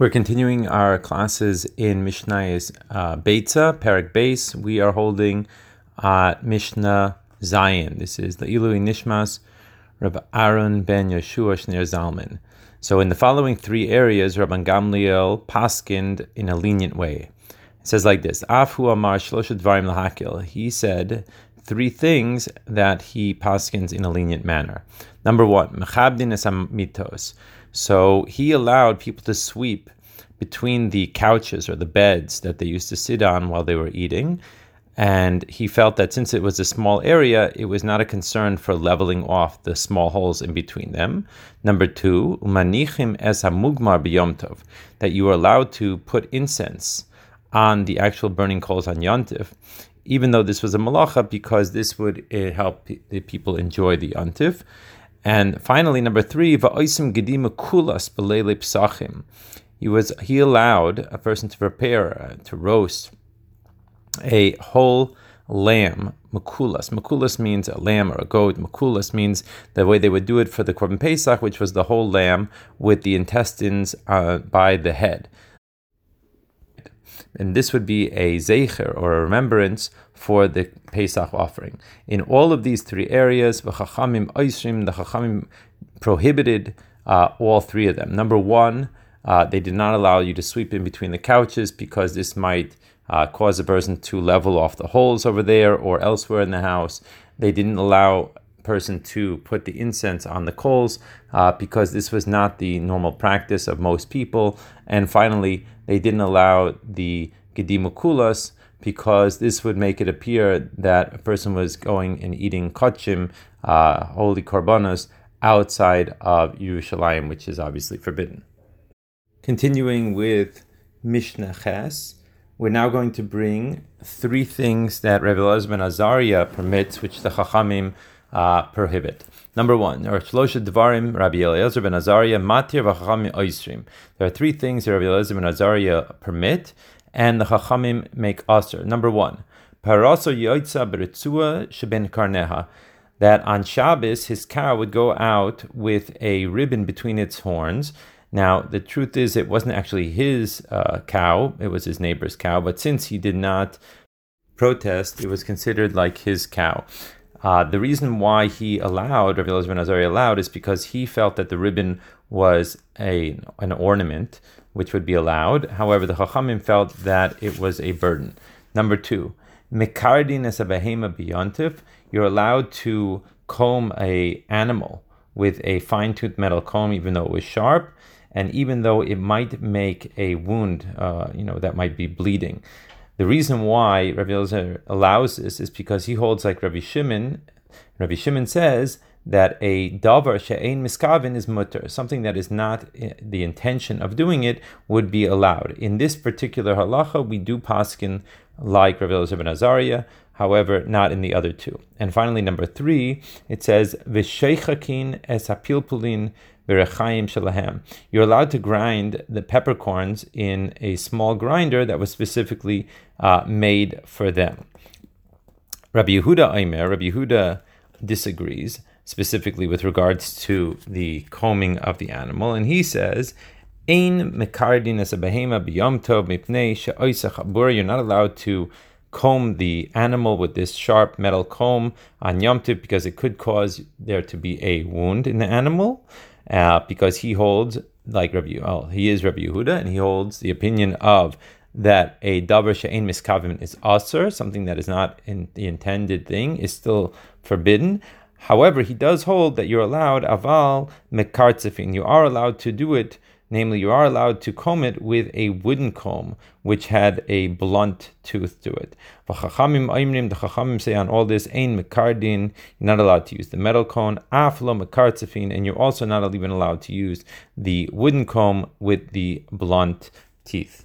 We're continuing our classes in Mishnayes Beitzah, Perek Beis. We are holding Mishnah Zion. This is the Ilui Nishmas, Rabbi Aaron ben Yeshua Shneur Zalman. So in the following three areas, Rabban Gamliel paskined in a lenient way. It says like this: Afu Amar Shlosha Dvarim Lahakil. He said three things that he paskins in a lenient manner. Number one, Mechabdin es hamitos. So he allowed people to sweep between the couches or the beds that they used to sit on while they were eating. And he felt that since it was a small area, it was not a concern for leveling off the small holes in between them. Number two, umanichim es hamugmar b'yomtov, that you were allowed to put incense on the actual burning coals on yomtov, even though this was a malacha, because this would help the people enjoy the yomtov. And finally, number three, he allowed a person to prepare, to roast a whole lamb, makulas. Makulas means a lamb or a goat. Makulas means the way they would do it for the korban pesach, which was the whole lamb with the intestines by the head. And this would be a zecher or a remembrance for the Pesach offering. In all of these three areas, the chachamim prohibited all three of them. Number one, they did not allow you to sweep in between the couches because this might cause a person to level off the holes over there or elsewhere in the house. They didn't allow a person to put the incense on the coals because this was not the normal practice of most people. And finally, they didn't allow the gedimukulas because this would make it appear that a person was going and eating kotzim, holy korbanos, outside of Yerushalayim, which is obviously forbidden. Continuing with Mishnah Ches, we're now going to bring three things that Rabbi Elazar ben Azaria permits, which the Chachamim prohibit. Number one, there are three things that Rabbi Elazar ben Azaria permit, and the Chachamim make asr. Number one, that on Shabbos his cow would go out with a ribbon between its horns. Now, the truth is it wasn't actually his cow, it was his neighbor's cow, but since he did not protest, it was considered like his cow. The reason why he allowed, Rabbi Elazar ben Azaria allowed, is because he felt that the ribbon was an ornament, which would be allowed. However, the Chachamim felt that it was a burden. Number two, Mikardin es habehema b'yontif, you're allowed to comb an animal with a fine-tooth metal comb, even though it was sharp, and even though it might make a wound, that might be bleeding. The reason why Rabbi Elazar allows this is because he holds like Rabbi Shimon. Rabbi Shimon says that a davar she'ein miskavin is mutter. Something that is not the intention of doing it would be allowed. In this particular halacha, we do paskin like Rabbi Elazar ben Azaria, however, not in the other two. And finally, number three, it says, V'sheichakin es hapilpulin v'rechaim shalahem. You're allowed to grind the peppercorns in a small grinder that was specifically made for them. Rabbi Yehuda disagrees, specifically with regards to the combing of the animal, and he says, Ein mekardin es habehema b'yom tov mipnei she'oisach habura. You're not allowed to comb the animal with this sharp metal comb on Yom Tov because it could cause there to be a wound in the animal, because he holds, like he is Rabbi Yehuda, and he holds the opinion of that a davar she'ein miskavin is aser, something that is not in the intended thing, is still forbidden. However, he does hold that you're allowed, aval mekartzefin, you are allowed to do it. Namely, you are allowed to comb it with a wooden comb, which had a blunt tooth to it. The Chachamim say on all this, Ein Mekardin, you're not allowed to use the metal comb, Af lo Mekartzefin, and you're also not even allowed to use the wooden comb with the blunt teeth.